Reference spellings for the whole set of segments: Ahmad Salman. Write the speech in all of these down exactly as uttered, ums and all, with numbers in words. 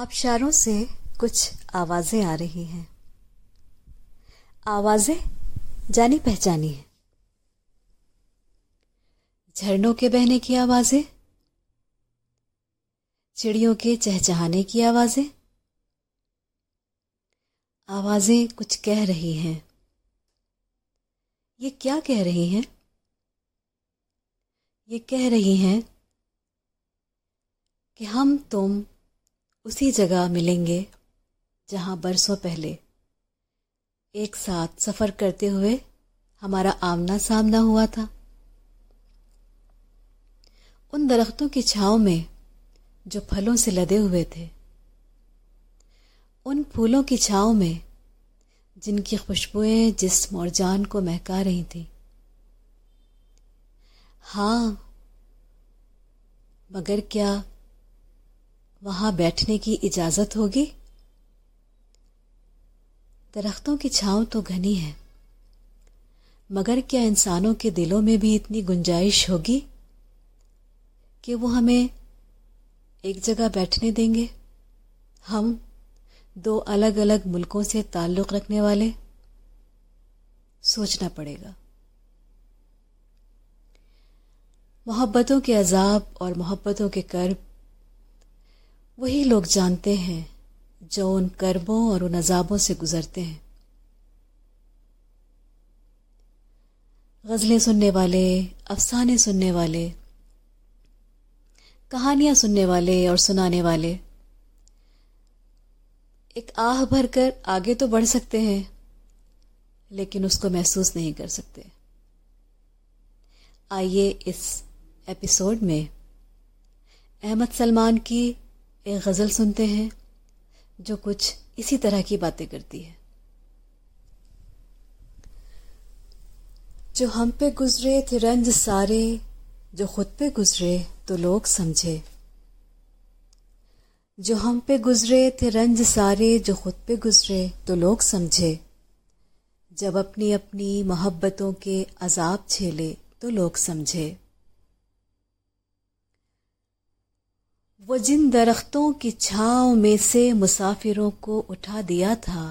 آبشاروں سے کچھ آوازیں آ رہی ہیں، آوازیں جانی پہچانی ہیں، جھرنوں کے بہنے کی آوازیں، چڑیوں کے چہچہانے کی آوازیں، آوازیں کچھ کہہ رہی ہیں۔ یہ کیا کہہ رہی ہیں؟ یہ کہہ رہی ہیں کہ ہم تم اسی جگہ ملیں گے جہاں برسوں پہلے ایک ساتھ سفر کرتے ہوئے ہمارا آمنا سامنا ہوا تھا۔ ان درختوں کی چھاؤں میں جو پھلوں سے لدے ہوئے تھے، ان پھولوں کی چھاؤں میں جن کی خوشبوئیں جسم اور جان کو مہکا رہی تھیں۔ ہاں، مگر کیا وہاں بیٹھنے کی اجازت ہوگی؟ درختوں کی چھاؤں تو گھنی ہے، مگر کیا انسانوں کے دلوں میں بھی اتنی گنجائش ہوگی کہ وہ ہمیں ایک جگہ بیٹھنے دیں گے؟ ہم دو الگ الگ ملکوں سے تعلق رکھنے والے؟ سوچنا پڑے گا۔ محبتوں کے عذاب اور محبتوں کے کرب وہی لوگ جانتے ہیں جو ان کربوں اور ان عذابوں سے گزرتے ہیں۔ غزلیں سننے والے، افسانے سننے والے، کہانیاں سننے والے اور سنانے والے ایک آہ بھر کر آگے تو بڑھ سکتے ہیں، لیکن اس کو محسوس نہیں کر سکتے۔ آئیے اس ایپیسوڈ میں احمد سلمان کی ایک غزل سنتے ہیں جو کچھ اسی طرح کی باتیں کرتی ہے۔ جو ہم پہ گزرے تھے رنج سارے، جو خود پہ گزرے تو لوگ سمجھے، جو ہم پہ گزرے تھے رنج سارے، جو خود پہ گزرے تو لوگ سمجھے، جب اپنی اپنی محبتوں کے عذاب جھیلے تو لوگ سمجھے۔ وہ جن درختوں کی چھاؤں میں سے مسافروں کو اٹھا دیا تھا،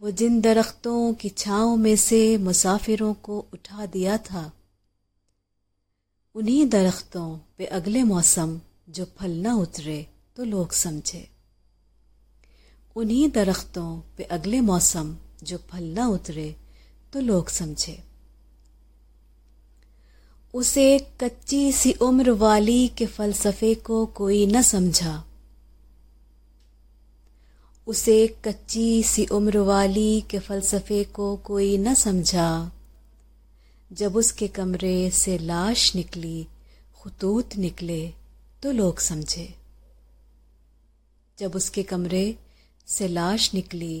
وہ جن درختوں کی چھاؤں میں سے مسافروں کو اٹھا دیا تھا، انہی درختوں پہ اگلے موسم جو پھل نہ اترے تو لوگ سمجھے، انہی درختوں پہ اگلے موسم جو پھل نہ اترے تو لوگ سمجھے۔ اسے کچی سی عمر والی کے فلسفے کو کوئی نہ سمجھا، اسے کچی سی عمر والی کے فلسفے کو کوئی نہ سمجھا، جب اس کے کمرے سے لاش نکلی، خطوط نکلے تو لوگ سمجھے، جب اس کے کمرے سے لاش نکلی،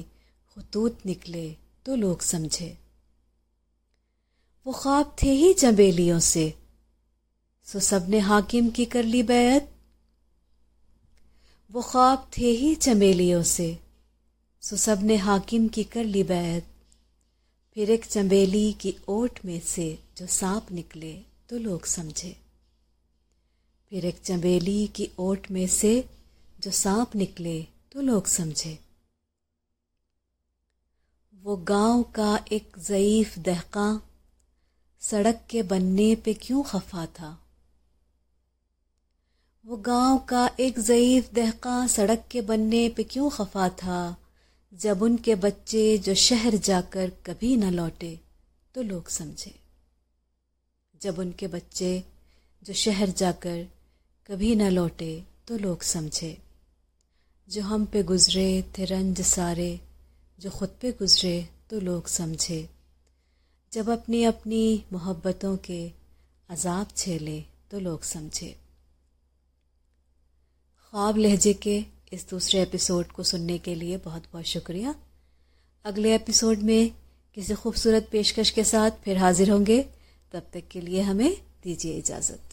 خطوط نکلے تو لوگ سمجھے۔ وہ خواب تھے ہی چنبیلیوں سے، سو سب نے حاکم کی کر لی بیعت، وہ خواب تھے ہی چنبیلیوں سے، سو سب نے حاکم کی کر لی بیعت، پھر ایک چنبیلی کی اوٹ میں سے جو سانپ نکلے تو لوگ سمجھے، پھر ایک چنبیلی کی اوٹ میں سے جو سانپ نکلے تو لوگ سمجھے۔ وہ گاؤں کا ایک ضعیف دہقاں سڑک کے بننے پہ کیوں خفا تھا، وہ گاؤں کا ایک ضعیف دہقاں سڑک کے بننے پہ کیوں خفا تھا، جب ان کے بچے جو شہر جا کر کبھی نہ لوٹے تو لوگ سمجھے، جب ان کے بچے جو شہر جا کر کبھی نہ لوٹے تو لوگ سمجھے۔ جو ہم پہ گزرے تھے رنج سارے، جو خود پہ گزرے تو لوگ سمجھے، جب اپنی اپنی محبتوں کے عذاب جھیلے تو لوگ سمجھے۔ خواب لہجے کے اس دوسرے ایپیسوڈ کو سننے کے لیے بہت بہت شکریہ۔ اگلے ایپیسوڈ میں کسی خوبصورت پیشکش کے ساتھ پھر حاضر ہوں گے، تب تک کے لیے ہمیں دیجیے اجازت۔